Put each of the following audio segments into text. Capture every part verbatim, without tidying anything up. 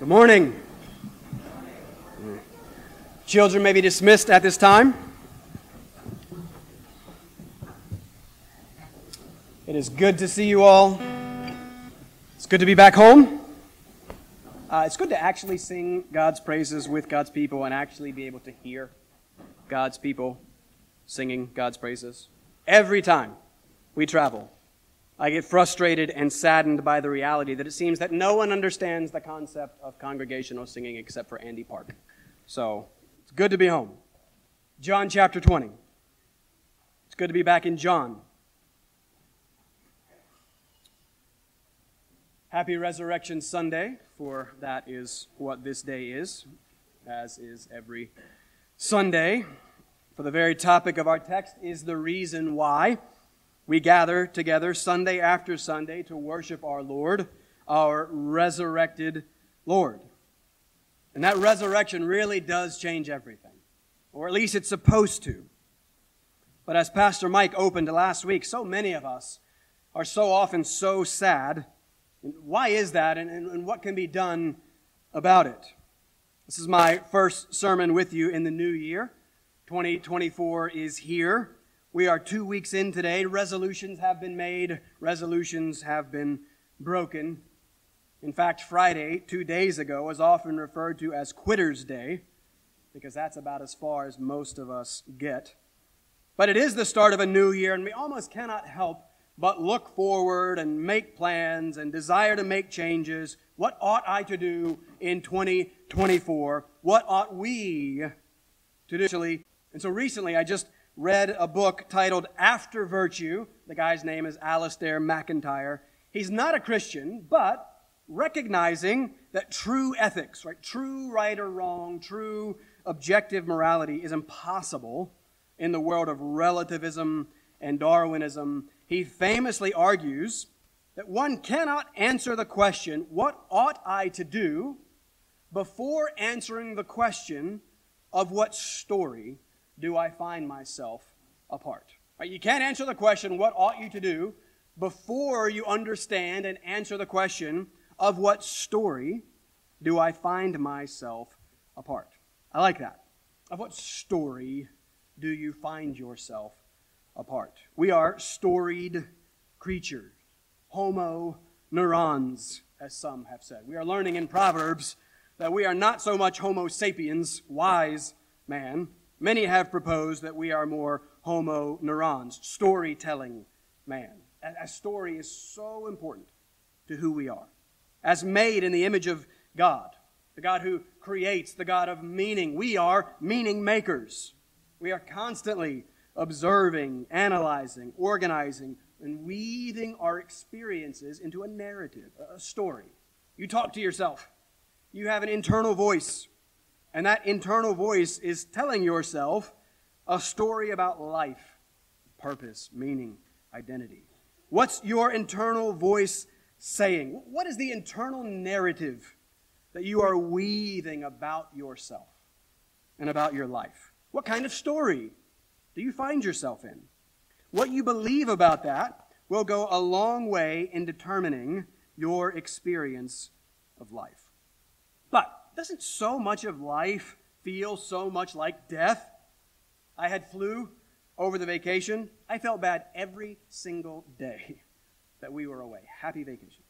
Good morning. Children may be dismissed at this time. It is good to see you all. It's good to be back home. Uh, it's good to actually sing God's praises with God's people and actually be able to hear God's people singing God's praises. Every time we travel, I get frustrated and saddened by the reality that it seems that no one understands the concept of congregational singing except for Andy Park. So it's good to be home. John chapter twenty. It's good to be back in John. Happy Resurrection Sunday, for that is what this day is, as is every Sunday. For the very topic of our text is the reason why we gather together Sunday after Sunday to worship our Lord, our resurrected Lord. And that resurrection really does change everything, or at least it's supposed to. But as Pastor Mike opened last week, so many of us are so often so sad. Why is that, and, and, and what can be done about it? This is my first sermon with you in the new year. twenty twenty-four is here. We are two weeks in today. Resolutions have been made. Resolutions have been broken. In fact, Friday, two days ago, was often referred to as Quitter's Day, because that's about as far as most of us get. But it is the start of a new year, and we almost cannot help but look forward and make plans and desire to make changes. What ought I to do in twenty twenty-four? What ought we to do? And so recently I just read a book titled After Virtue. The guy's name is Alasdair MacIntyre. He's not a Christian, but recognizing that true ethics, right, true right or wrong, true objective morality is impossible in the world of relativism and Darwinism, he famously argues that one cannot answer the question, what ought I to do, before answering the question of what story do I find myself a part? Right? You can't answer the question, what ought you to do, before you understand and answer the question of what story do I find myself a part. I like that. Of what story do you find yourself apart. We are storied creatures, homo neurons, as some have said. We are learning in Proverbs that we are not so much homo sapiens, wise man. Many have proposed that we are more homo neurons, storytelling man. A story is so important to who we are. As made in the image of God, the God who creates, the God of meaning, we are meaning makers. We are constantly observing, analyzing, organizing, and weaving our experiences into a narrative, a story. You talk to yourself. You have an internal voice, and that internal voice is telling yourself a story about life, purpose, meaning, identity. What's your internal voice saying? What is the internal narrative that you are weaving about yourself and about your life? What kind of story do you find yourself in? What you believe about that will go a long way in determining your experience of life. But doesn't so much of life feel so much like death? I had flu over the vacation. I felt bad every single day that we were away. Happy vacation.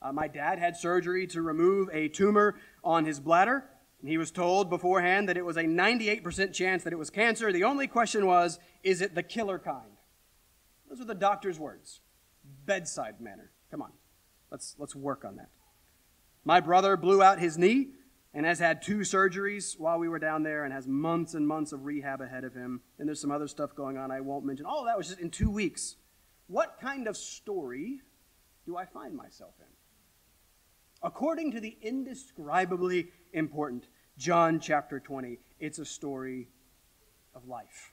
Uh, my dad had surgery to remove a tumor on his bladder. He was told beforehand that it was a ninety-eight percent chance that it was cancer. The only question was, is it the killer kind? Those were the doctor's words. Bedside manner. Come on, let's, let's work on that. My brother blew out his knee and has had two surgeries while we were down there and has months and months of rehab ahead of him. And there's some other stuff going on I won't mention. All of that was just in two weeks. What kind of story do I find myself in? According to the indescribably important John chapter twenty, it's a story of life.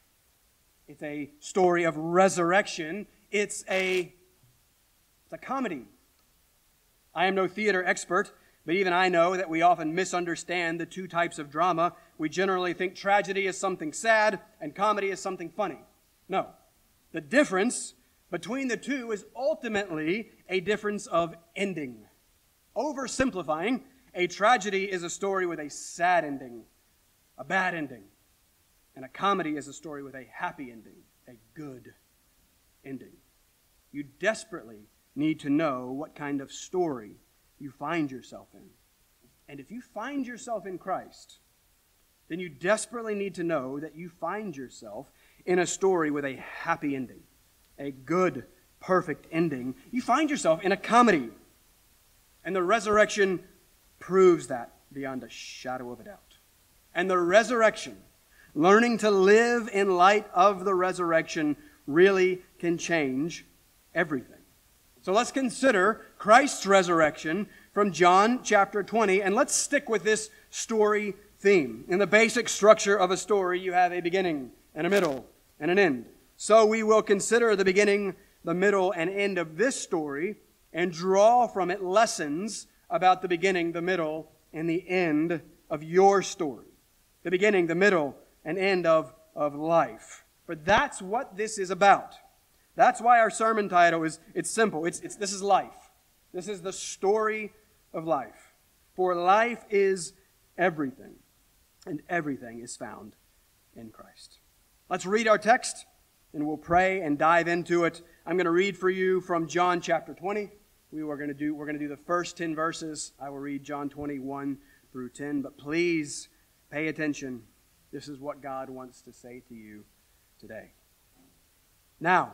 It's a story of resurrection. It's a, it's a comedy. I am no theater expert, but even I know that we often misunderstand the two types of drama. We generally think tragedy is something sad and comedy is something funny. No, the difference between the two is ultimately a difference of ending. Oversimplifying, A tragedy is a story with a sad ending, a bad ending. And a comedy is a story with a happy ending, a good ending. You desperately need to know what kind of story you find yourself in. And if you find yourself in Christ, then you desperately need to know that you find yourself in a story with a happy ending, a good, perfect ending. You find yourself in a comedy. And the resurrection proves that beyond a shadow of a doubt. And the resurrection, learning to live in light of the resurrection, really can change everything. So let's consider Christ's resurrection from John chapter twenty, and let's stick with this story theme. In the basic structure of a story, you have a beginning and a middle and an end. So we will consider the beginning, the middle, and end of this story and draw from it lessons about the beginning, the middle, and the end of your story. The beginning, the middle, and end of, of life. For that's what this is about. That's why our sermon title is, it's simple. It's, it's, this is life. This is the story of life. For life is everything, and everything is found in Christ. Let's read our text, and we'll pray and dive into it. I'm going to read for you from John chapter twenty. We are going to do, we're going to do the first ten verses. I will read John twenty, one through ten. But please pay attention. This is what God wants to say to you today. Now,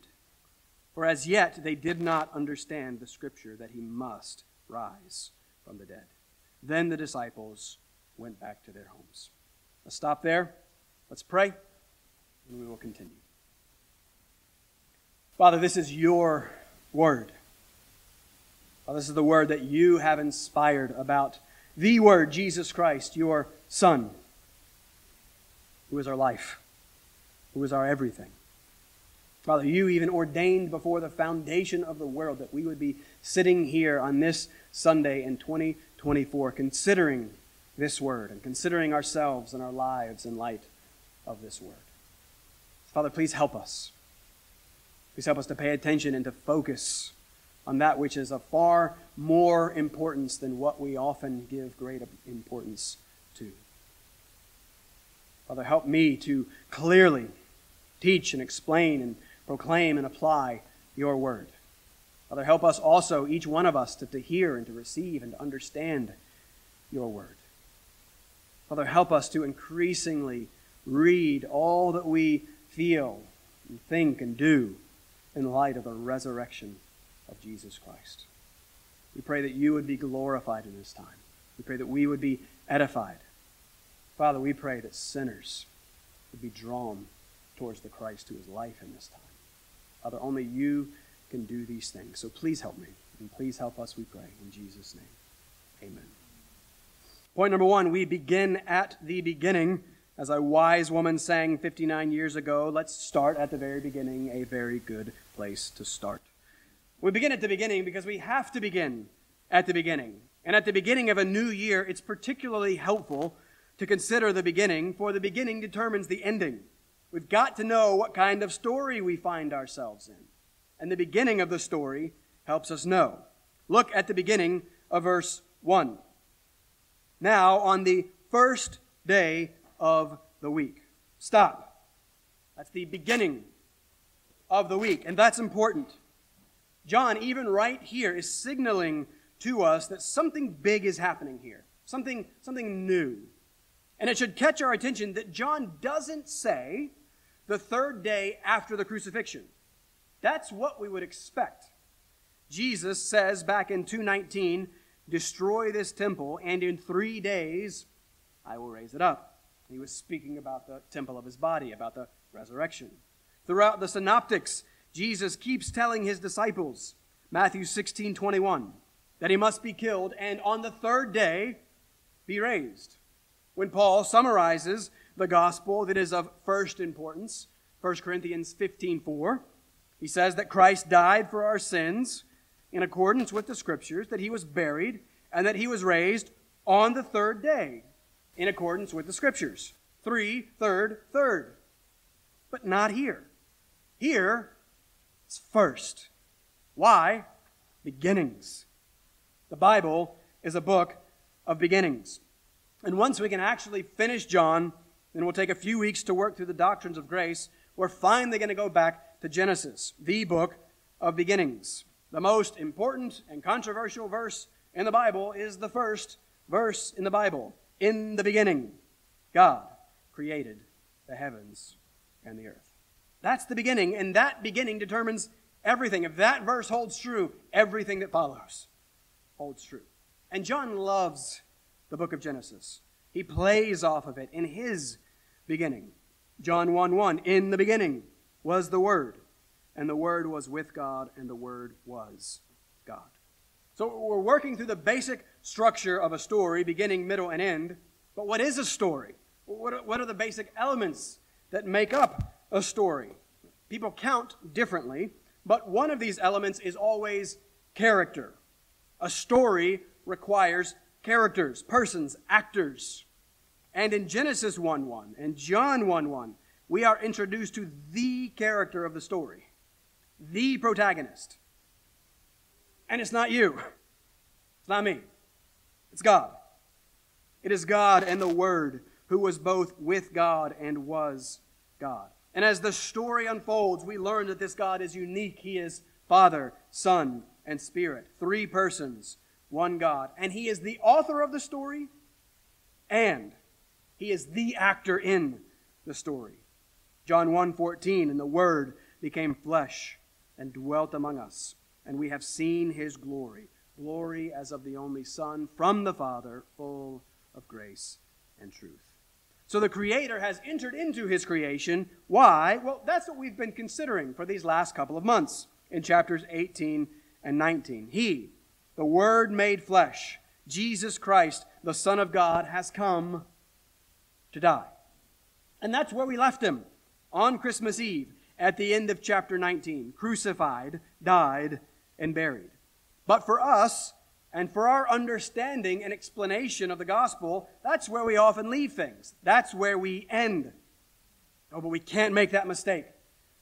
For as yet they did not understand the scripture that he must rise from the dead. Then the disciples went back to their homes. Let's stop there. Let's pray, and we will continue. Father, this is your word. Father, this is the word that you have inspired about the word, Jesus Christ, your Son, who is our life, who is our everything. Father, you even ordained before the foundation of the world that we would be sitting here on this Sunday in twenty twenty-four, considering this word and considering ourselves and our lives in light of this word. Father, please help us. Please help us to pay attention and to focus on that which is of far more importance than what we often give great importance to. Father, help me to clearly teach and explain and proclaim and apply your word. Father, help us also, each one of us, to, to hear and to receive and to understand your word. Father, help us to increasingly read all that we feel and think and do in light of the resurrection of Jesus Christ. We pray that you would be glorified in this time. We pray that we would be edified. Father, we pray that sinners would be drawn towards the Christ who is life in this time. Father, only you can do these things. So please help me, and please help us, we pray, in Jesus' name. Amen. Point number one, we begin at the beginning. As a wise woman sang fifty-nine years ago, let's start at the very beginning, a very good place to start. We begin at the beginning because we have to begin at the beginning. And at the beginning of a new year, it's particularly helpful to consider the beginning, for the beginning determines the ending. We've got to know what kind of story we find ourselves in. And the beginning of the story helps us know. Look at the beginning of verse one. Now, on the first day of the week. Stop. That's the beginning of the week, and that's important. John, even right here, is signaling to us that something big is happening here. something, something new. And it should catch our attention that John doesn't say the third day after the crucifixion. That's what we would expect. Jesus says back in two nineteen, destroy this temple, and in three days I will raise it up. He was speaking about the temple of his body, about the resurrection. Throughout the synoptics, Jesus keeps telling his disciples, Matthew sixteen twenty-one, that he must be killed and on the third day be raised. When Paul summarizes the gospel that is of first importance, First Corinthians fifteen four, he says that Christ died for our sins in accordance with the Scriptures, that he was buried, and that he was raised on the third day in accordance with the Scriptures. Three, third, third. But not here. Here, it's first. Why? Beginnings. The Bible is a book of beginnings. And once we can actually finish John, then we'll take a few weeks to work through the doctrines of grace. We're finally going to go back to Genesis, the book of beginnings. The most important and controversial verse in the Bible is the first verse in the Bible. In the beginning, God created the heavens and the earth. That's the beginning, and that beginning determines everything. If that verse holds true, everything that follows holds true. And John loves the book of Genesis. He plays off of it in his beginning. John one one, in the beginning was the Word, and the Word was with God, and the Word was God. So we're working through the basic structure of a story, beginning, middle, and end. But what is a story? What are, what are the basic elements that make up a story? People count differently, but one of these elements is always character. A story requires characters, persons, actors. And in Genesis one one and John one one, we are introduced to the character of the story, the protagonist. And it's not you. It's not me. It's God. It is God and the Word, who was both with God and was God. And as the story unfolds, we learn that this God is unique. He is Father, Son, and Spirit. Three persons, one God. And he is the author of the story, and he is the actor in the story. John one fourteen, and the Word became flesh and dwelt among us, and we have seen his glory. Glory as of the only Son from the Father, full of grace and truth. So the Creator has entered into his creation. Why? Well, that's what we've been considering for these last couple of months in chapters eighteen and nineteen. He, the Word made flesh, Jesus Christ, the Son of God, has come to die. And that's where we left him on Christmas Eve at the end of chapter nineteen, crucified, died, and buried. But for us, and for our understanding and explanation of the gospel, that's where we often leave things. That's where we end. Oh, but we can't make that mistake,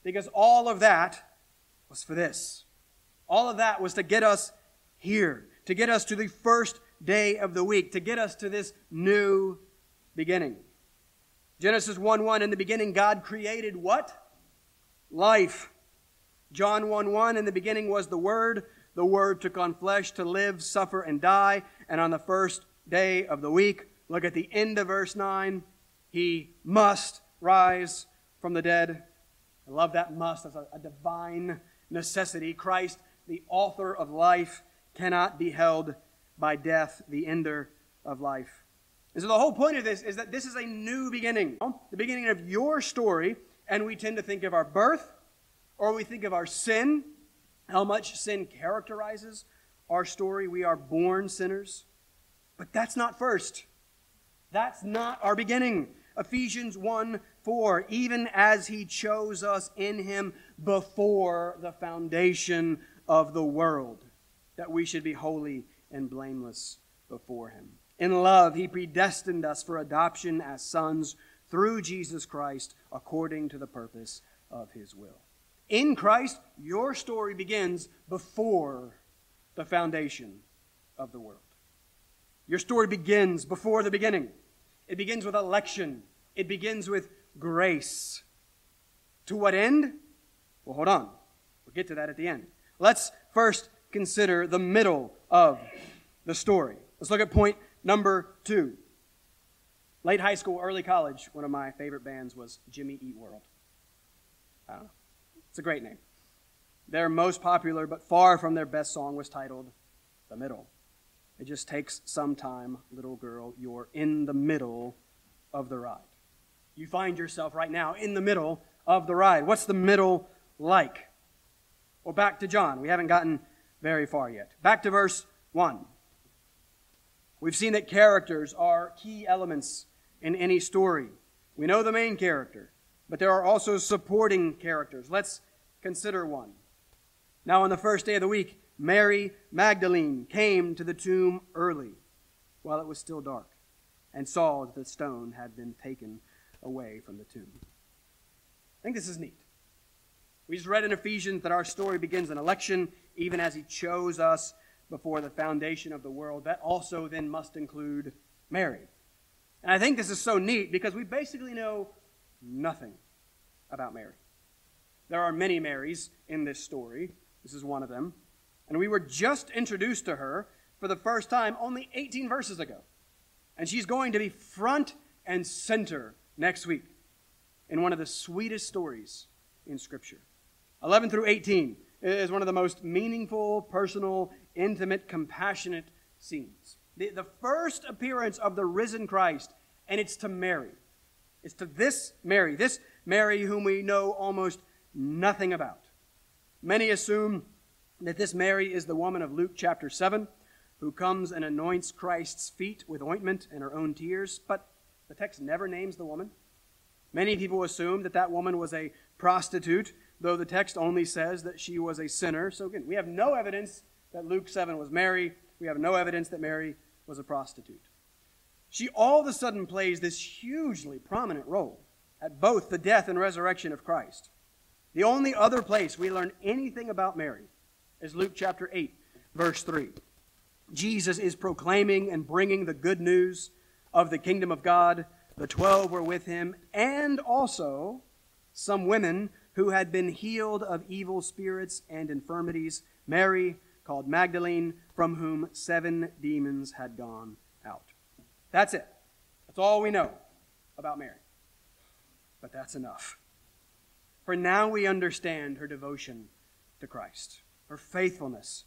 because all of that was for this. All of that was to get us here, to get us to the first day of the week, to get us to this new beginning. Genesis one one, in the beginning God created what? Life. John one one, in the beginning was the Word. The Word took on flesh to live, suffer, and die. And on the first day of the week, look at the end of verse nine, he must rise from the dead. I love that must. That's a, a divine necessity. Christ, the author of life, cannot be held by death, the ender of life. And so the whole point of this is that this is a new beginning. The beginning of your story, and we tend to think of our birth, or we think of our sin, how much sin characterizes our story. We are born sinners. But that's not first. That's not our beginning. Ephesians one four, even as he chose us in him before the foundation of the world, that we should be holy and blameless before him. In love, he predestined us for adoption as sons through Jesus Christ, according to the purpose of his will. In Christ, your story begins before the foundation of the world. Your story begins before the beginning. It begins with election. It begins with grace. To what end? Well, hold on. We'll get to that at the end. Let's first consider the middle of the story. Let's look at point Number two, late high school, early college, one of my favorite bands was Jimmy Eat World. I don't know. It's a great name. Their most popular, but far from their best song, was titled The Middle. It just takes some time, little girl, you're in the middle of the ride. You find yourself right now in the middle of the ride. What's the middle like? Well, back to John. We haven't gotten very far yet. Back to verse one. We've seen that characters are key elements in any story. We know the main character, but there are also supporting characters. Let's consider one. Now, on the first day of the week, Mary Magdalene came to the tomb early, while it was still dark, and saw that the stone had been taken away from the tomb. I think this is neat. We just read in Ephesians that our story begins an election, even as he chose us before the foundation of the world. That also then must include Mary. And I think this is so neat because we basically know nothing about Mary. There are many Marys in this story. This is one of them. And we were just introduced to her for the first time only eighteen verses ago. And she's going to be front and center next week in one of the sweetest stories in Scripture. eleven through eighteen is one of the most meaningful, personal, intimate, compassionate scenes. The, the first appearance of the risen Christ, and it's to Mary. It's to this Mary, this Mary whom we know almost nothing about. Many assume that this Mary is the woman of Luke chapter seven, who comes and anoints Christ's feet with ointment and her own tears, but the text never names the woman. Many people assume that that woman was a prostitute, though the text only says that she was a sinner. So again, we have no evidence that Luke seven was Mary. We have no evidence that Mary was a prostitute. She all of a sudden plays this hugely prominent role at both the death and resurrection of Christ. The only other place we learn anything about Mary is Luke chapter eight, verse three. Jesus is proclaiming and bringing the good news of the kingdom of God. The twelve were with him, and also some women who had been healed of evil spirits and infirmities. Mary, called Magdalene, from whom seven demons had gone out. That's it. That's all we know about Mary. But that's enough. For now we understand her devotion to Christ, her faithfulness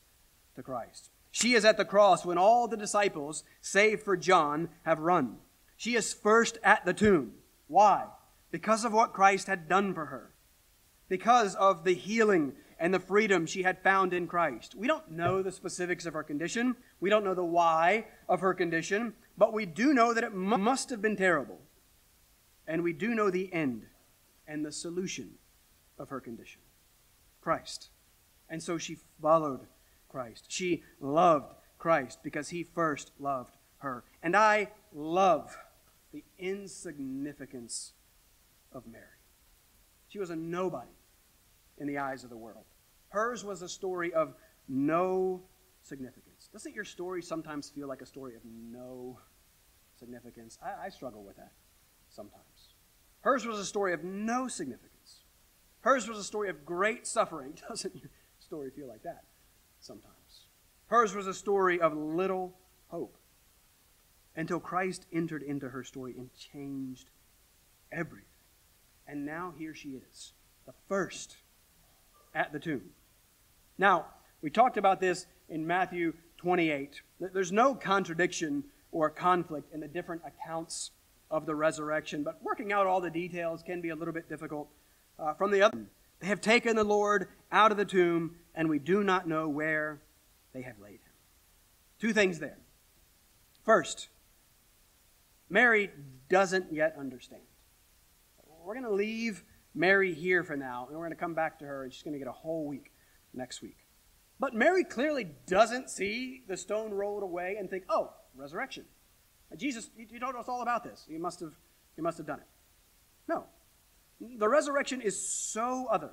to Christ. She is at the cross when all the disciples, save for John, have run. She is first at the tomb. Why? Because of what Christ had done for her. Because of the healing and the freedom she had found in Christ. We don't know the specifics of her condition. We don't know the why of her condition. But we do know that it must have been terrible. And we do know the end and the solution of her condition, Christ. And so she followed Christ. She loved Christ because he first loved her. And I love the insignificance of Mary. She was a nobody in the eyes of the world. Hers was a story of no significance. Doesn't your story sometimes feel like a story of no significance? I, I struggle with that sometimes. Hers was a story of no significance. Hers was a story of great suffering. Doesn't your story feel like that sometimes? Hers was a story of little hope until Christ entered into her story and changed everything. And now here she is, the first at the tomb. Now, we talked about this in Matthew twenty-eight. There's no contradiction or conflict in the different accounts of the resurrection, but working out all the details can be a little bit difficult. Uh, from the other, they have taken the Lord out of the tomb, and we do not know where they have laid him. Two things there. First, Mary doesn't yet understand. We're going to leave Mary here for now, and we're going to come back to her, and she's going to get a whole week next week. But Mary clearly doesn't see the stone rolled away and think, oh, resurrection. Jesus, you told us all about this. You must have, you must have done it. No. The resurrection is so other,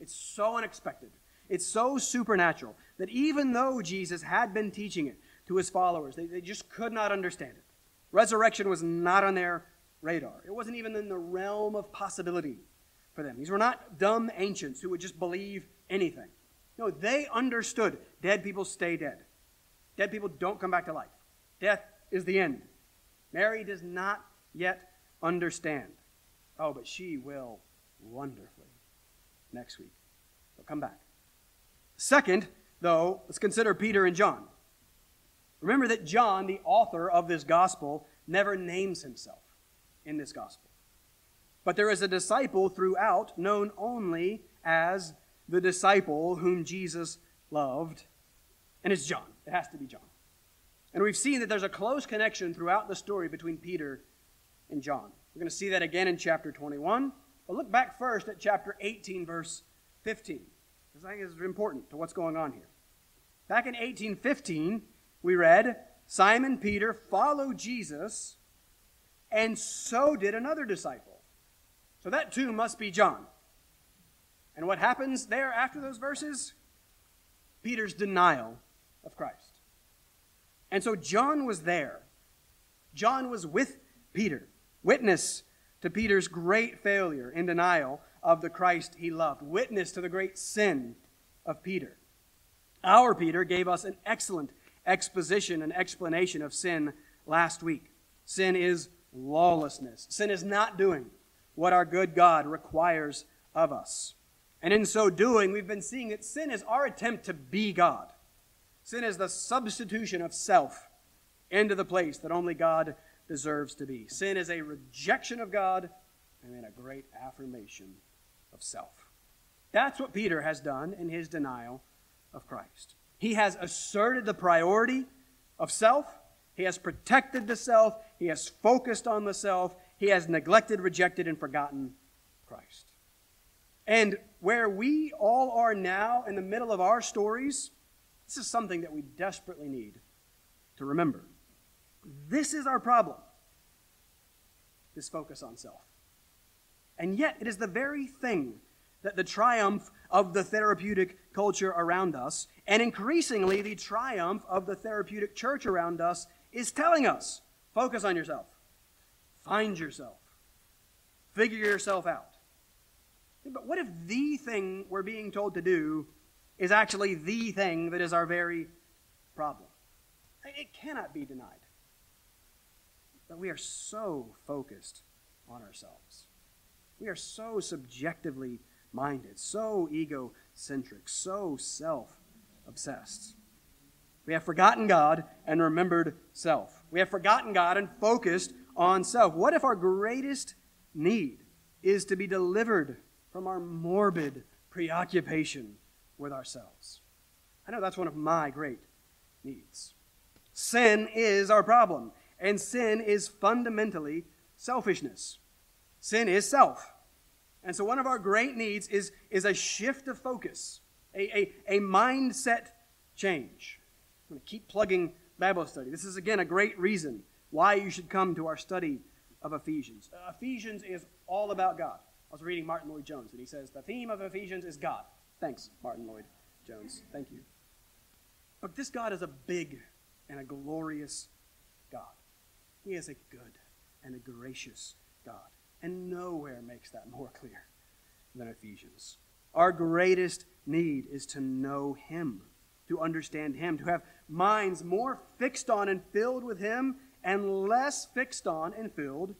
it's so unexpected, it's so supernatural, that even though Jesus had been teaching it to his followers, they, they just could not understand it. Resurrection was not on their radar. It wasn't even in the realm of possibility for them. These were not dumb ancients who would just believe anything. No, they understood dead people stay dead. Dead people don't come back to life. Death is the end. Mary does not yet understand. Oh, but she will wonderfully next week. We'll come back. Second, though, let's consider Peter and John. Remember that John, the author of this gospel, never names himself in this gospel. But there is a disciple throughout known only as the disciple whom Jesus loved, and it's John. It has to be John. And we've seen that there's a close connection throughout the story between Peter and John. We're going to see that again in chapter twenty-one. But look back first at chapter eighteen, verse fifteen, because I think it's important to what's going on here. Back in eighteen fifteen, we read, Simon Peter followed Jesus, and so did another disciple. So that too must be John. And what happens there after those verses? Peter's denial of Christ. And so John was there. John was with Peter, witness to Peter's great failure in denial of the Christ he loved, witness to the great sin of Peter. Our Peter gave us an excellent exposition and explanation of sin last week. Sin is lawlessness. Sin is not doing what our good God requires of us. And in so doing, we've been seeing that sin is our attempt to be God. Sin is the substitution of self into the place that only God deserves to be. Sin is a rejection of God and then a great affirmation of self. That's what Peter has done in his denial of Christ. He has asserted the priority of self. He has protected the self. He has focused on the self. He has neglected, rejected, and forgotten Christ. And where we all are now in the middle of our stories, this is something that we desperately need to remember. This is our problem, this focus on self. And yet it is the very thing that the triumph of the therapeutic culture around us, and increasingly the triumph of the therapeutic church around us, is telling us. Focus on yourself. Find yourself. Figure yourself out. But what if the thing we're being told to do is actually the thing that is our very problem? It cannot be denied. But we are so focused on ourselves. We are so subjectively minded, so egocentric, so self-obsessed. We have forgotten God and remembered self. We have forgotten God and focused on self. What if our greatest need is to be delivered from our morbid preoccupation with ourselves? I know that's one of my great needs. Sin is our problem, and sin is fundamentally selfishness. Sin is self. And so one of our great needs is, is a shift of focus, a, a, a mindset change. I'm going to keep plugging Bible study. This is, again, a great reason why you should come to our study of Ephesians. Uh, Ephesians is all about God. I was reading Martyn Lloyd-Jones, and he says, the theme of Ephesians is God. Thanks, Martyn Lloyd-Jones. Thank you. But this God is a big and a glorious God. He is a good and a gracious God. And nowhere makes that more clear than Ephesians. Our greatest need is to know Him, to understand Him, to have minds more fixed on and filled with Him and less fixed on and filled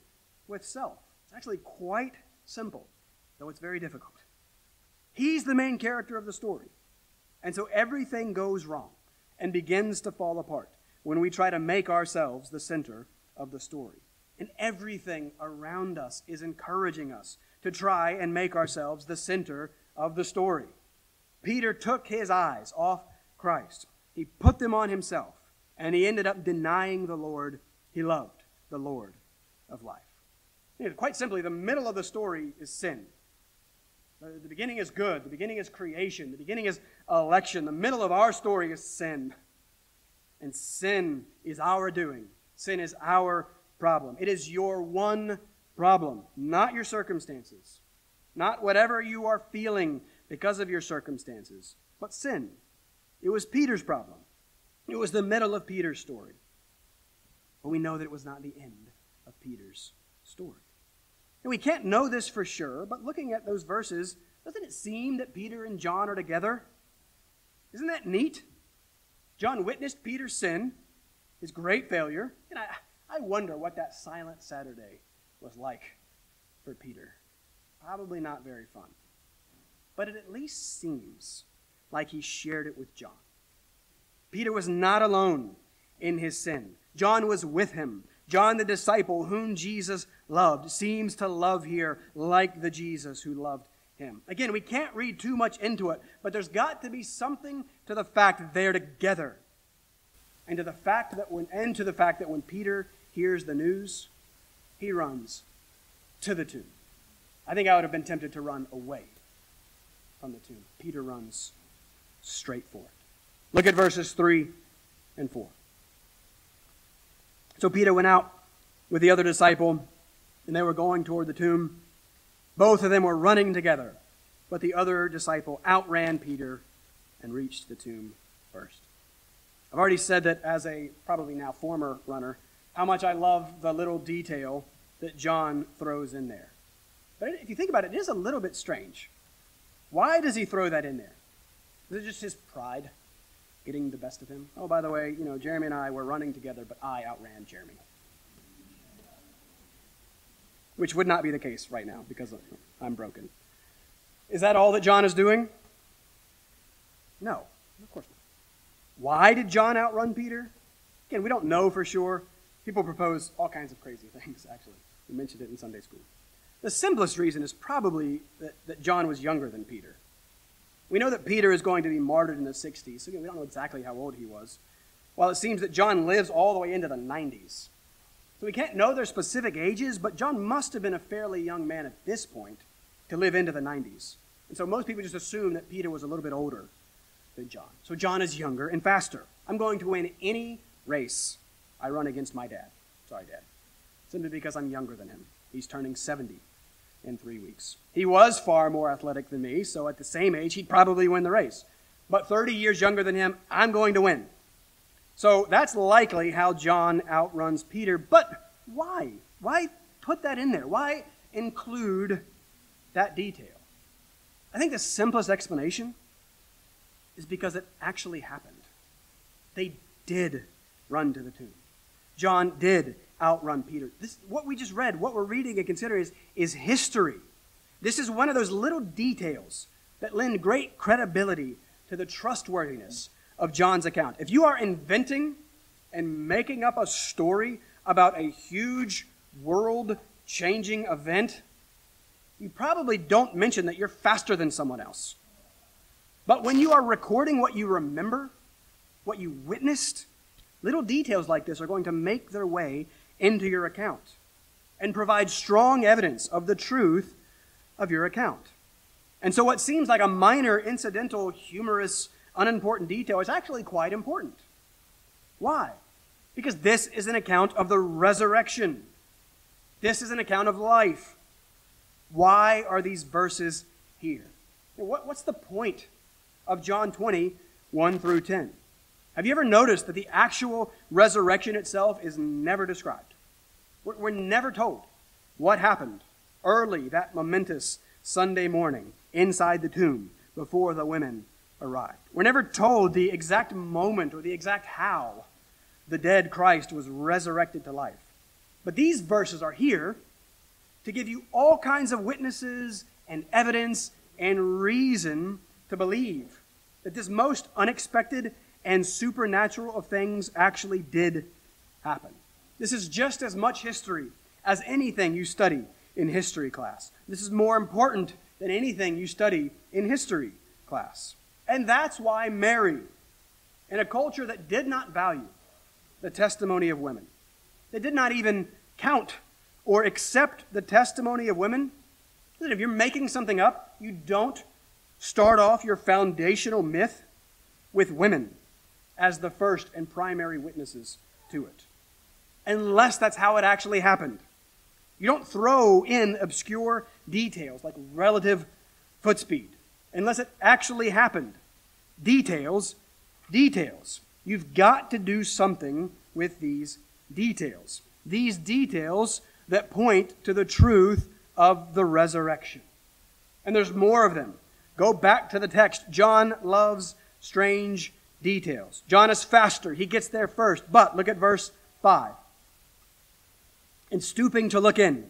with self. It's actually quite simple, though it's very difficult. He's the main character of the story. And so everything goes wrong and begins to fall apart when we try to make ourselves the center of the story. And everything around us is encouraging us to try and make ourselves the center of the story. Peter took his eyes off Christ. He put them on himself, and he ended up denying the Lord he loved, the Lord of life. Quite simply, the middle of the story is sin. The beginning is good. The beginning is creation. The beginning is election. The middle of our story is sin. And sin is our doing. Sin is our problem. It is your one problem, not your circumstances, not whatever you are feeling because of your circumstances, but sin. It was Peter's problem. It was the middle of Peter's story. But we know that it was not the end of Peter's story. And we can't know this for sure, but looking at those verses, doesn't it seem that Peter and John are together? Isn't that neat? John witnessed Peter's sin, his great failure. And I, I wonder what that silent Saturday was like for Peter. Probably not very fun. But it at least seems like he shared it with John. Peter was not alone in his sin. John was with him. John, the disciple whom Jesus loved, seems to love here like the Jesus who loved him. Again, we can't read too much into it, but there's got to be something to the fact that they're together, and to the fact that when and to the fact that when Peter hears the news, he runs to the tomb. I think I would have been tempted to run away from the tomb. Peter runs straight for it. Look at verses three and four. So Peter went out with the other disciple, and they were going toward the tomb. Both of them were running together, but the other disciple outran Peter and reached the tomb first. I've already said that as a probably now former runner, how much I love the little detail that John throws in there. But if you think about it, it is a little bit strange. Why does he throw that in there? Is it just his pride getting the best of him? Oh, by the way, you know, Jeremy and I were running together, but I outran Jeremy. Which would not be the case right now because I'm broken. Is that all that John is doing? No, of course not. Why did John outrun Peter? Again, we don't know for sure. People propose all kinds of crazy things, actually. We mentioned it in Sunday school. The simplest reason is probably that, that John was younger than Peter. We know that Peter is going to be martyred in the sixties, so again, we don't know exactly how old he was, while it seems that John lives all the way into the nineties. So we can't know their specific ages, but John must have been a fairly young man at this point to live into the nineties. And so most people just assume that Peter was a little bit older than John. So John is younger and faster. I'm going to win any race I run against my dad. Sorry, Dad. Simply because I'm younger than him. He's turning seventy in three weeks. He was far more athletic than me, so at the same age, he'd probably win the race. But thirty years younger than him, I'm going to win. So that's likely how John outruns Peter. But why? Why put that in there? Why include that detail? I think the simplest explanation is because it actually happened. They did run to the tomb. John did outrun Peter. This, what we just read, what we're reading and considering is, is history. This is one of those little details that lend great credibility to the trustworthiness of John's account. If you are inventing and making up a story about a huge world-changing event, you probably don't mention that you're faster than someone else. But when you are recording what you remember, what you witnessed, little details like this are going to make their way into your account and provide strong evidence of the truth of your account. And so what seems like a minor, incidental, humorous, unimportant detail is actually quite important. Why? Because this is an account of the resurrection. This is an account of life. Why are these verses here? What, what's the point of John twenty, one through ten? Have you ever noticed that the actual resurrection itself is never described? We're, we're never told what happened early that momentous Sunday morning inside the tomb before the women arrived. We're never told the exact moment or the exact how the dead Christ was resurrected to life. But these verses are here to give you all kinds of witnesses and evidence and reason to believe that this most unexpected and supernatural of things actually did happen. This is just as much history as anything you study in history class. This is more important than anything you study in history class. And that's why Mary, in a culture that did not value the testimony of women, that did not even count or accept the testimony of women, that if you're making something up, you don't start off your foundational myth with women as the first and primary witnesses to it, unless that's how it actually happened. You don't throw in obscure details like relative foot speed, unless it actually happened. Details, details. You've got to do something with these details. These details that point to the truth of the resurrection. And there's more of them. Go back to the text. John loves strange details. John is faster. He gets there first. But look at verse five. And stooping to look in,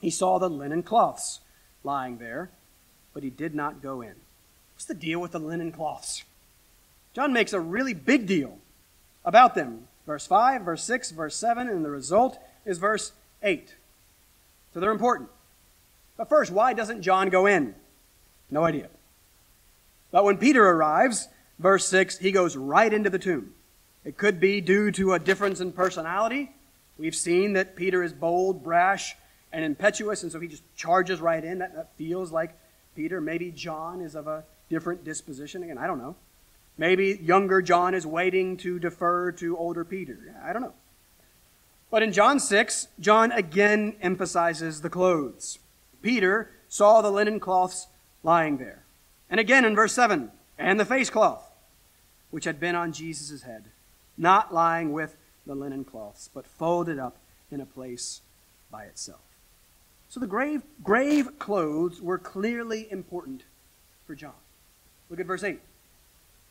he saw the linen cloths lying there, but he did not go in. What's the deal with the linen cloths? John makes a really big deal about them. Verse five, verse six, verse seven, and the result is verse eight. So they're important. But first, why doesn't John go in? No idea. But when Peter arrives, verse six, he goes right into the tomb. It could be due to a difference in personality. We've seen that Peter is bold, brash, and impetuous, and so he just charges right in. That, that feels like Peter. Maybe John is of a different disposition. Again, I don't know. Maybe younger John is waiting to defer to older Peter. I don't know. But in John six, John again emphasizes the clothes. Peter saw the linen cloths lying there. And again in verse seven, and the face cloth, which had been on Jesus' head, not lying with the linen cloths, but folded up in a place by itself. So the grave, grave clothes were clearly important for John. Look at verse eight.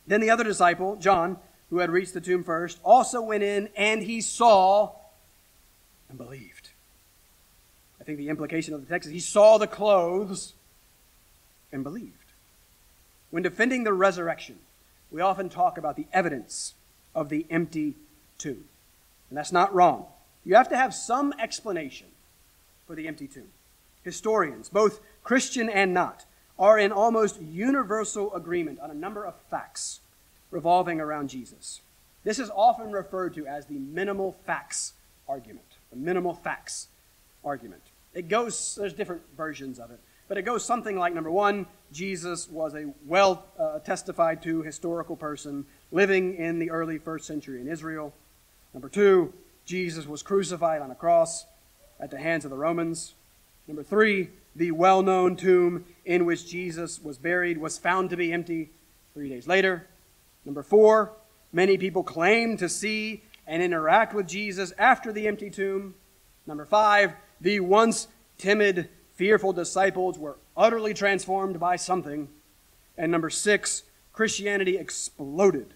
Then the other disciple, John, who had reached the tomb first, also went in, and he saw and believed. I think the implication of the text is he saw the clothes and believed. When defending the resurrection, we often talk about the evidence of the empty tomb. And that's not wrong. You have to have some explanation for the empty tomb. Historians, both Christian and not, are in almost universal agreement on a number of facts revolving around Jesus. This is often referred to as the minimal facts argument. The minimal facts argument. It goes, there's different versions of it, but it goes something like, number one, Jesus was a well uh, testified to historical person living in the early first century in Israel. Number two, Jesus was crucified on a cross at the hands of the Romans. Number three, the well-known tomb in which Jesus was buried was found to be empty three days later. Number four, many people claim to see and interact with Jesus after the empty tomb. Number five, the once timid, fearful disciples were utterly transformed by something. And number six, Christianity exploded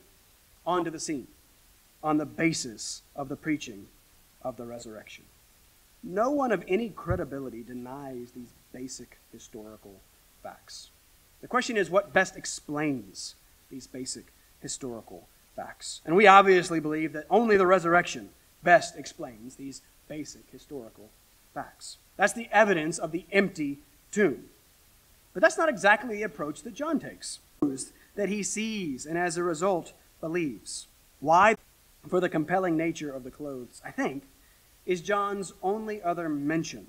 onto the scene on the basis of the preaching of the resurrection. No one of any credibility denies these basic historical facts. The question is what best explains these basic historical facts. And we obviously believe that only the resurrection best explains these basic historical facts. That's the evidence of the empty tomb. But that's not exactly the approach that John takes, that he sees and as a result believes. Why? For the compelling nature of the clothes, I think, is John's only other mention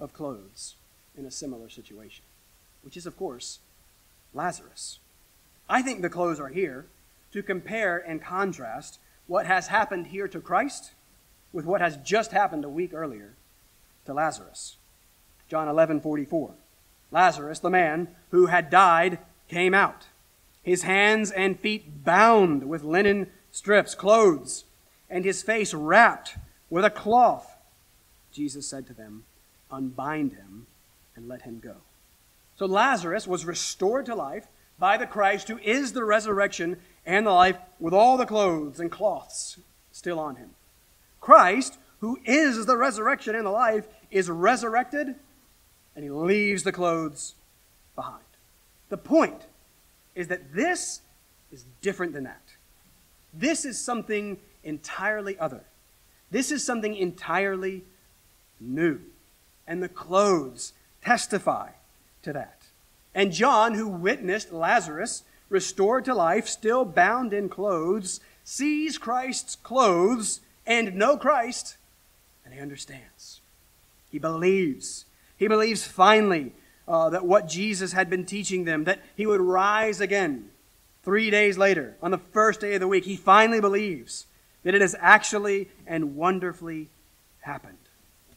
of clothes in a similar situation, which is, of course, Lazarus. I think the clothes are here to compare and contrast what has happened here to Christ with what has just happened a week earlier to Lazarus. John eleven forty-four. Lazarus, the man who had died, came out, his hands and feet bound with linen strips, clothes, and his face wrapped with a cloth. Jesus said to them, "Unbind him and let him go." So Lazarus was restored to life by the Christ who is the resurrection and the life, with all the clothes and cloths still on him. Christ, who is the resurrection and the life, is resurrected and he leaves the clothes behind. The point is that this is different than that. This is something entirely other. This is something entirely new. And the clothes testify to that. And John, who witnessed Lazarus restored to life, still bound in clothes, sees Christ's clothes and no Christ, and he understands. He believes. He believes finally uh, that what Jesus had been teaching them, that he would rise again three days later, on the first day of the week. He finally believes that it has actually and wonderfully happened.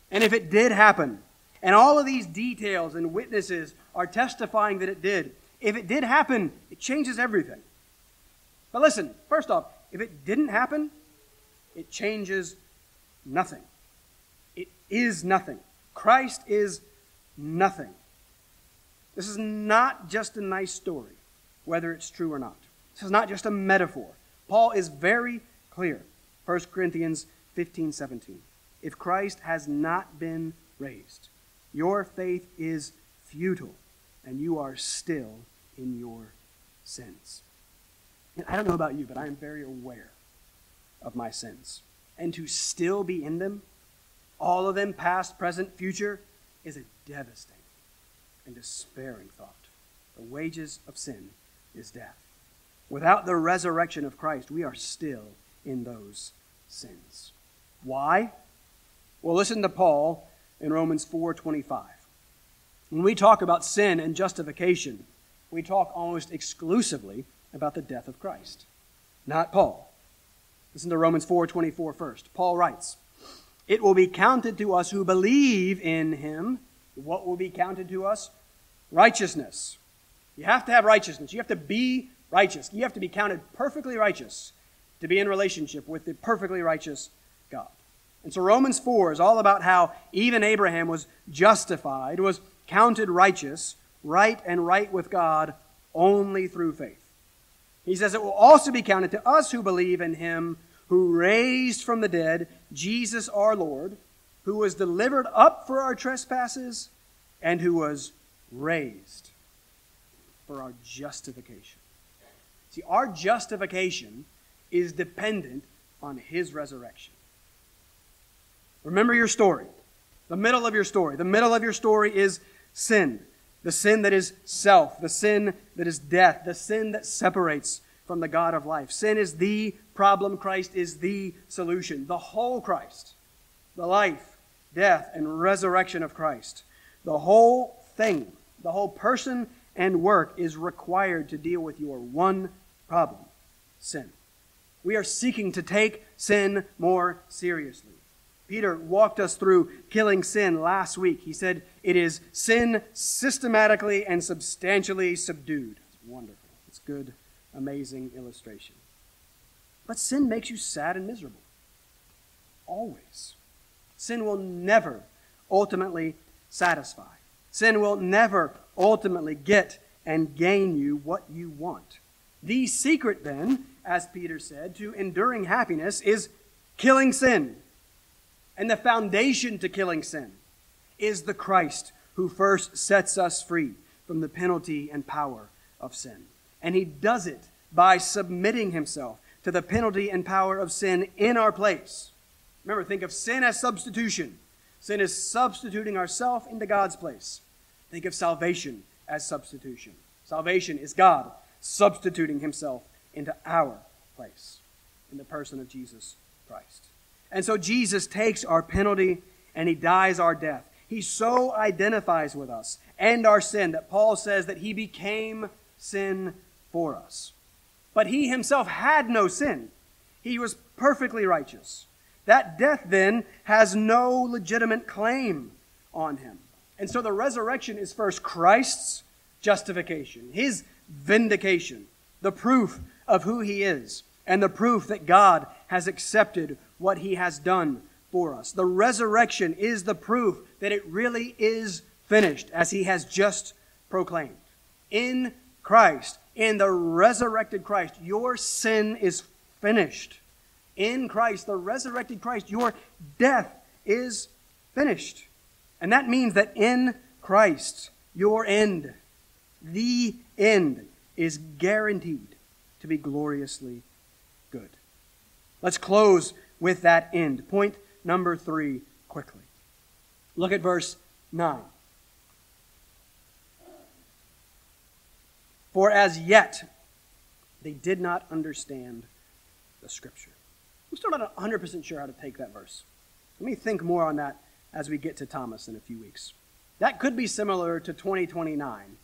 And if it did happen, and all of these details and witnesses are testifying that it did, if it did happen, it changes everything. But listen, first off, if it didn't happen, it changes nothing. It is nothing. Christ is nothing. This is not just a nice story, whether it's true or not. This is not just a metaphor. Paul is very clear. First Corinthians fifteen seventeen. If Christ has not been raised, your faith is futile, and you are still in your sins. And I don't know about you, but I am very aware of my sins. And to still be in them, all of them, past, present, future, is a devastating and despairing thought. The wages of sin is death. Without the resurrection of Christ, we are still in those sins. Why? Well, listen to Paul in Romans four twenty-five. When we talk about sin and justification, we talk almost exclusively about the death of Christ, not Paul. Listen to Romans four twenty-four first. Paul writes, "It will be counted to us who believe in him." What will be counted to us? Righteousness. You have to have righteousness. You have to be righteous. You have to be counted perfectly righteous to be in relationship with the perfectly righteous God. And so Romans four is all about how even Abraham was justified, was counted righteous, right and right with God only through faith. He says, "It will also be counted to us who believe in him who raised from the dead Jesus our Lord, who was delivered up for our trespasses and who was raised for our justification." See, our justification is dependent on his resurrection. Remember your story, the middle of your story. The middle of your story is sin, the sin that is self, the sin that is death, the sin that separates from the God of life. Sin is the problem. Christ is the solution. The whole Christ, the life, death, and resurrection of Christ, the whole thing, the whole person and work is required to deal with your one problem, sin. We are seeking to take sin more seriously. Peter walked us through killing sin last week. He said it is sin systematically and substantially subdued. It's wonderful. It's good, amazing illustration. But sin makes you sad and miserable. Always. Sin will never ultimately satisfy. Sin will never ultimately get and gain you what you want. The secret then, as Peter said, to enduring happiness is killing sin. And the foundation to killing sin is the Christ who first sets us free from the penalty and power of sin. And he does it by submitting himself to the penalty and power of sin in our place. Remember, think of sin as substitution. Sin is substituting ourselves into God's place. Think of salvation as substitution. Salvation is God substituting himself into our place in the person of Jesus Christ. And so Jesus takes our penalty and he dies our death. He so identifies with us and our sin that Paul says that he became sin for us. But he himself had no sin. He was perfectly righteous. That death then has no legitimate claim on him. And so the resurrection is first Christ's justification, his vindication, the proof of who he is, and the proof that God has accepted what he has done for us. The resurrection is the proof that it really is finished, as he has just proclaimed. In Christ, in the resurrected Christ, your sin is finished. In Christ, the resurrected Christ, your death is finished. And that means that in Christ, your end, the end, is guaranteed to be gloriously good. Let's close with that end. Point number three quickly. Look at verse nine. For as yet, they did not understand the scripture. I'm still not one hundred percent sure how to take that verse. Let me think more on that as we get to Thomas in a few weeks. That could be similar to twenty twenty-nine,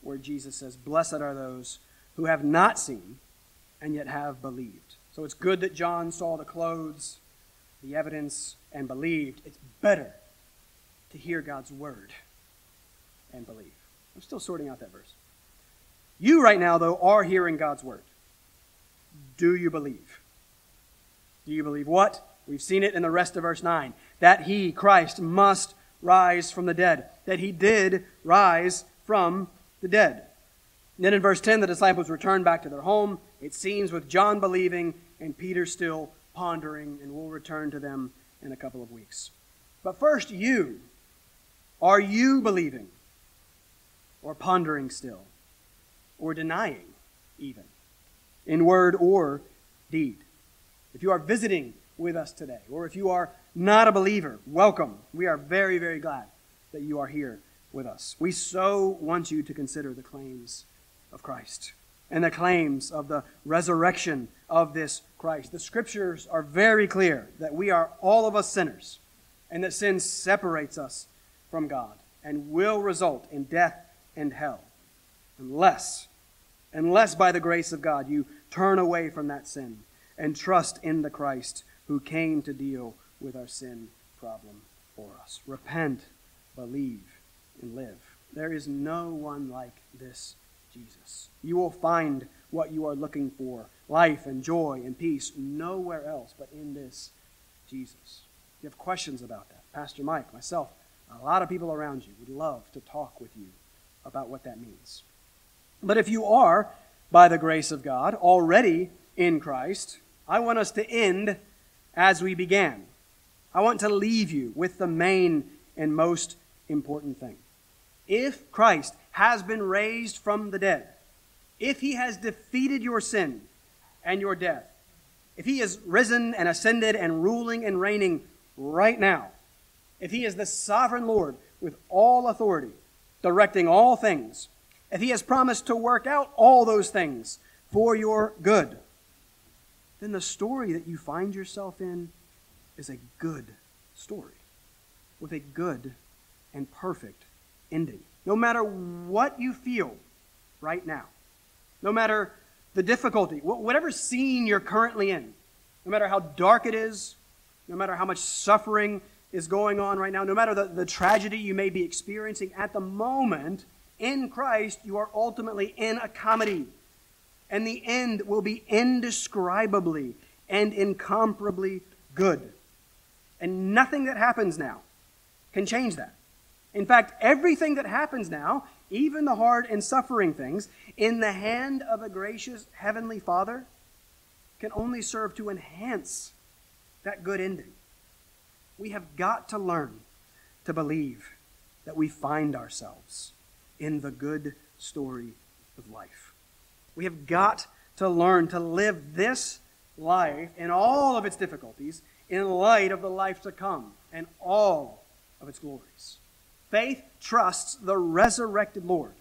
where Jesus says, "Blessed are those who have not seen and yet have believed." So it's good that John saw the clothes, the evidence, and believed. It's better to hear God's word and believe. I'm still sorting out that verse. You right now, though, are hearing God's word. Do you believe? Do you believe what? We've seen it in the rest of verse nine, that he, Christ, must rise from the dead, that he did rise from the dead. And then in verse ten, the disciples returned back to their home. it seems, with John believing and Peter still pondering, and we'll return to them in a couple of weeks. But first, you. Are you believing or pondering still, or denying even, in word or deed? If you are visiting with us today, or if you are not a believer, welcome. We are very, very glad that you are here with us. We so want you to consider the claims of Christ and the claims of the resurrection of this Christ. The scriptures are very clear that we are all of us sinners, and that sin separates us from God and will result in death and hell unless, unless by the grace of God you turn away from that sin and trust in the Christ who came to deal with our sin problem for us. Repent, believe, and live. There is no one like this Jesus. You will find what you are looking for, life and joy and peace, nowhere else but in this Jesus. If you have questions about that, Pastor Mike, myself, a lot of people around you would love to talk with you about what that means. But if you are, by the grace of God, already in Christ, I want us to end as we began. I want to leave you with the main and most important thing. If Christ has been raised from the dead, if he has defeated your sin and your death, if he is risen and ascended and ruling and reigning right now, if he is the sovereign Lord with all authority, directing all things, if he has promised to work out all those things for your good, then the story that you find yourself in is a good story with a good and perfect ending. No matter what you feel right now, no matter the difficulty, whatever scene you're currently in, no matter how dark it is, no matter how much suffering is going on right now, no matter the, the tragedy you may be experiencing at the moment, in Christ, you are ultimately in a comedy. And the end will be indescribably and incomparably good. And nothing that happens now can change that. In fact, everything that happens now, even the hard and suffering things, in the hand of a gracious heavenly Father, can only serve to enhance that good ending. We have got to learn to believe that we find ourselves in the good story of life. We have got to learn to live this life in all of its difficulties in light of the life to come and all of its glories. Faith trusts the resurrected Lord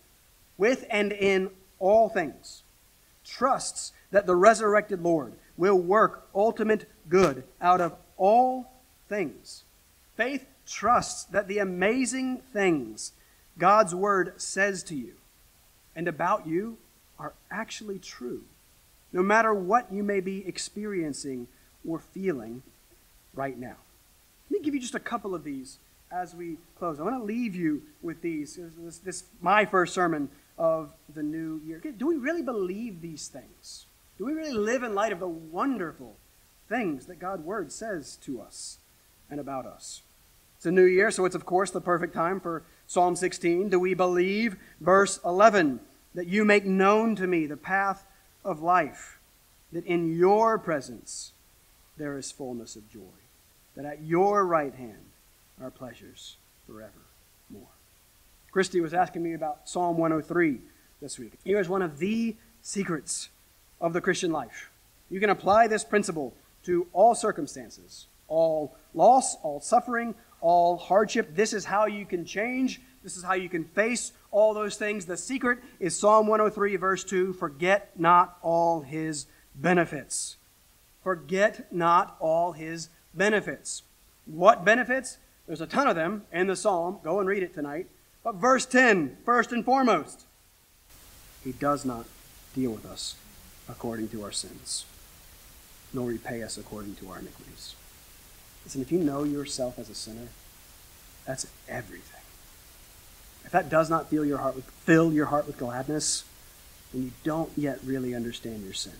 with and in all things, trusts that the resurrected Lord will work ultimate good out of all things. Faith trusts that the amazing things God's word says to you and about you are actually true, no matter what you may be experiencing or feeling right now. Let me give you just a couple of these as we close. I want to leave you with these. This is my first sermon of the new year. Do we really believe these things? Do we really live in light of the wonderful things that God's word says to us and about us? It's a new year, so it's, of course, the perfect time for Psalm sixteen. Do we believe, verse eleven, that you make known to me the path of life, that in your presence there is fullness of joy, that at your right hand are pleasures forevermore? Christy was asking me about Psalm one oh three this week. Here's one of the secrets of the Christian life. You can apply this principle to all circumstances, all loss, all suffering, all hardship. This is how you can change. This is how you can face all those things. The secret is Psalm one oh three, verse two, forget not all his benefits. Forget not all his benefits. What benefits? There's a ton of them in the psalm. Go and read it tonight. But verse ten, first and foremost, he does not deal with us according to our sins, nor repay us according to our iniquities. Listen, if you know yourself as a sinner, that's everything. If that does not fill your heart with, fill your heart with gladness, then you don't yet really understand your sin.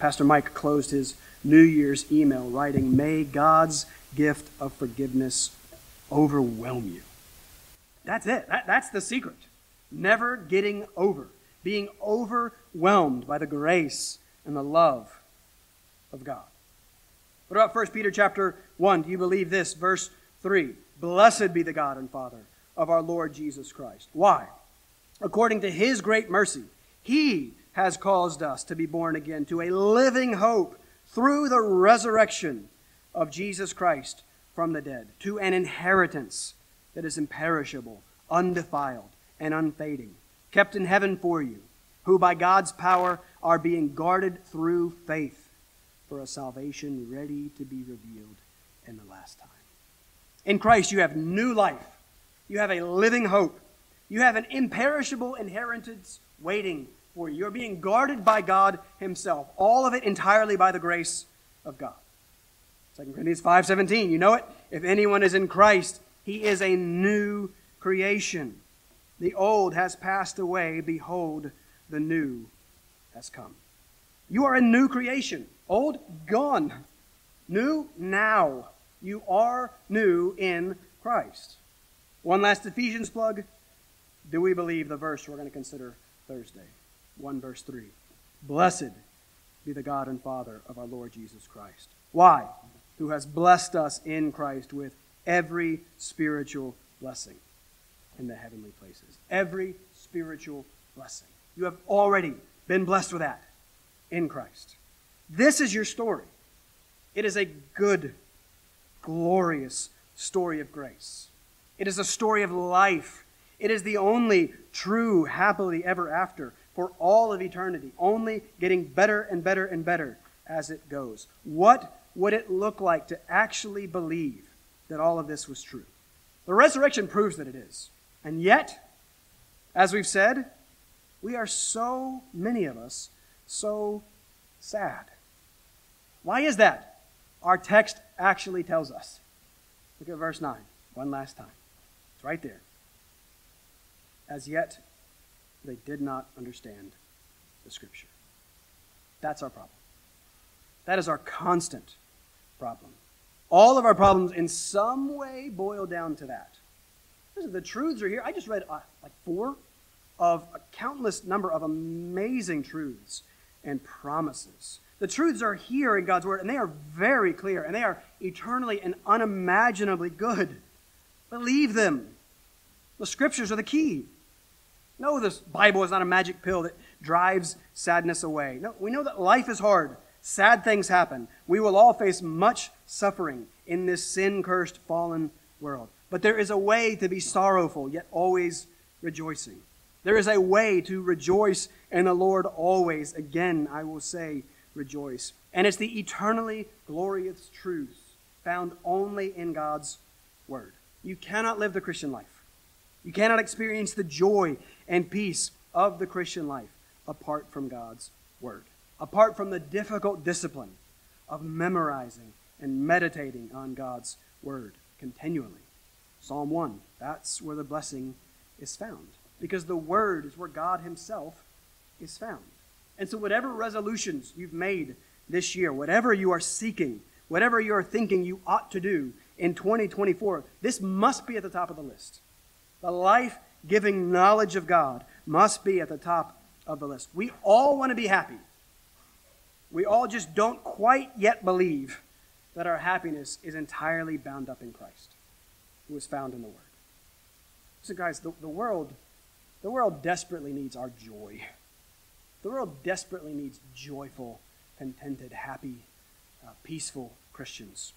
Pastor Mike closed his New Year's email writing, may God's gift of forgiveness overwhelm you. That's it. That, that's the secret. Never getting over. being overwhelmed by the grace and the love of God. What about First Peter chapter one? Do you believe this? Verse three. Blessed be the God and Father of our Lord Jesus Christ. Why? According to His great mercy, He has caused us to be born again to a living hope through the resurrection of Jesus Christ from the dead, to an inheritance that is imperishable, undefiled, and unfading, kept in heaven for you, who by God's power are being guarded through faith for a salvation ready to be revealed in the last time. In Christ, you have new life. You have a living hope. You have an imperishable inheritance waiting for you. You're being guarded by God Himself, all of it entirely by the grace of God. Second Corinthians five seventeen, you know it. If anyone is in Christ, he is a new creation. The old has passed away. Behold, the new has come. You are a new creation. Old, gone. New, now. You are new in Christ. One last Ephesians plug. Do we believe the verse we're going to consider Thursday? one verse three. Blessed be the God and Father of our Lord Jesus Christ. Why? Who has blessed us in Christ with every spiritual blessing in the heavenly places. Every spiritual blessing. You have already been blessed with that in Christ. This is your story. It is a good, glorious story of grace. It is a story of life. It is the only true happily ever after for all of eternity, only getting better and better and better as it goes. What would it look like to actually believe that all of this was true? The resurrection proves that it is. And yet, as we've said, we are so many of us so sad. Why is that? Our text actually tells us. Look at verse nine, one last time. It's right there. As yet, they did not understand the Scripture. That's our problem. That is our constant problem. All of our problems in some way boil down to that. Listen, the truths are here. I just read uh, like four of a countless number of amazing truths and promises. The truths are here in God's Word, and they are very clear, and they are eternally and unimaginably good. Believe them. The Scriptures are the key. No, this Bible is not a magic pill that drives sadness away. No, we know that life is hard. Sad things happen. We will all face much suffering in this sin-cursed, fallen world. But there is a way to be sorrowful, yet always rejoicing. There is a way to rejoice in the Lord always. Again, I will say, rejoice. And it's the eternally glorious truth found only in God's Word. You cannot live the Christian life. You cannot experience the joy and peace of the Christian life apart from God's Word. Apart from the difficult discipline of memorizing and meditating on God's Word continually. Psalm one, that's where the blessing is found. Because the Word is where God Himself is found. And so whatever resolutions you've made this year, whatever you are seeking, whatever you are thinking you ought to do in twenty twenty-four, this must be at the top of the list. The life-giving knowledge of God must be at the top of the list. We all want to be happy. We all just don't quite yet believe that our happiness is entirely bound up in Christ, who is found in the Word. So guys, the, the world, the world desperately needs our joy. The world desperately needs joyful, contented, happy, uh, peaceful Christians.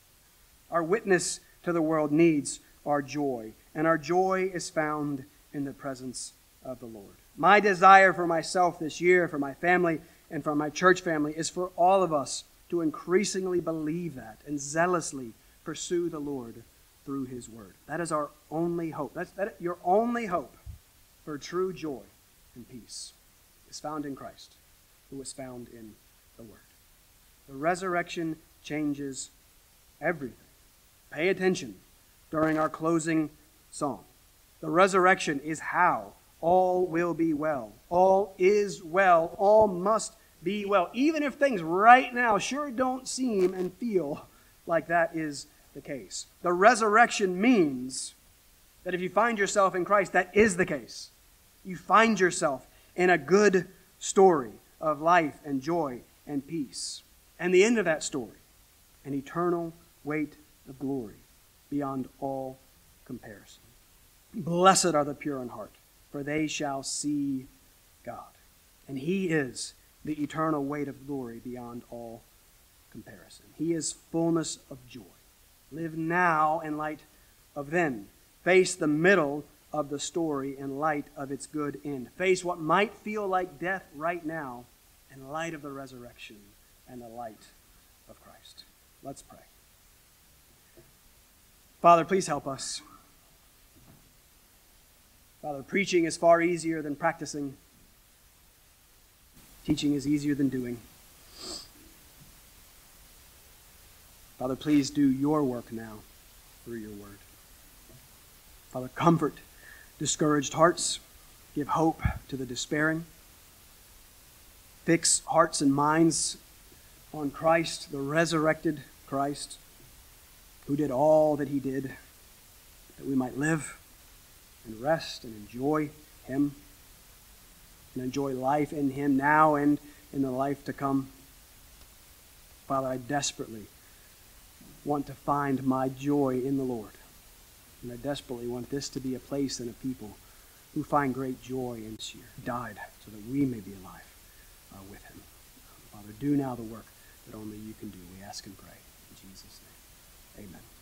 Our witness to the world needs our joy, and our joy is found in the presence of the Lord. My desire for myself this year, for my family, and from my church family is for all of us to increasingly believe that and zealously pursue the Lord through His Word. That is our only hope. That's that, your only hope for true joy and peace is found in Christ, who is found in the Word. The resurrection changes everything. Pay attention during our closing song. The resurrection is how all will be well. All is well. All must be well. Even if things right now sure don't seem and feel like that is the case. The resurrection means that if you find yourself in Christ, that is the case. You find yourself and a good story of life and joy and peace. And the end of that story, an eternal weight of glory beyond all comparison. Blessed are the pure in heart, for they shall see God. And he is the eternal weight of glory beyond all comparison. He is fullness of joy. Live now in light of then. Face the middle of the story in light of its good end. Face what might feel like death right now in light of the resurrection and the light of Christ. Let's pray. Father, please help us. Father, preaching is far easier than practicing. Teaching is easier than doing. Father, please do your work now through your word. Father, comfort discouraged hearts. Give hope to the despairing. Fix hearts and minds on Christ, the resurrected Christ, who did all that he did, that we might live and rest and enjoy him, and enjoy life in him now and in the life to come. Father, I desperately want to find my joy in the Lord, and I desperately want this to be a place and a people who find great joy in this year. He died so that we may be alive uh, with him. Father, do now the work that only you can do. We ask and pray in Jesus' name. Amen.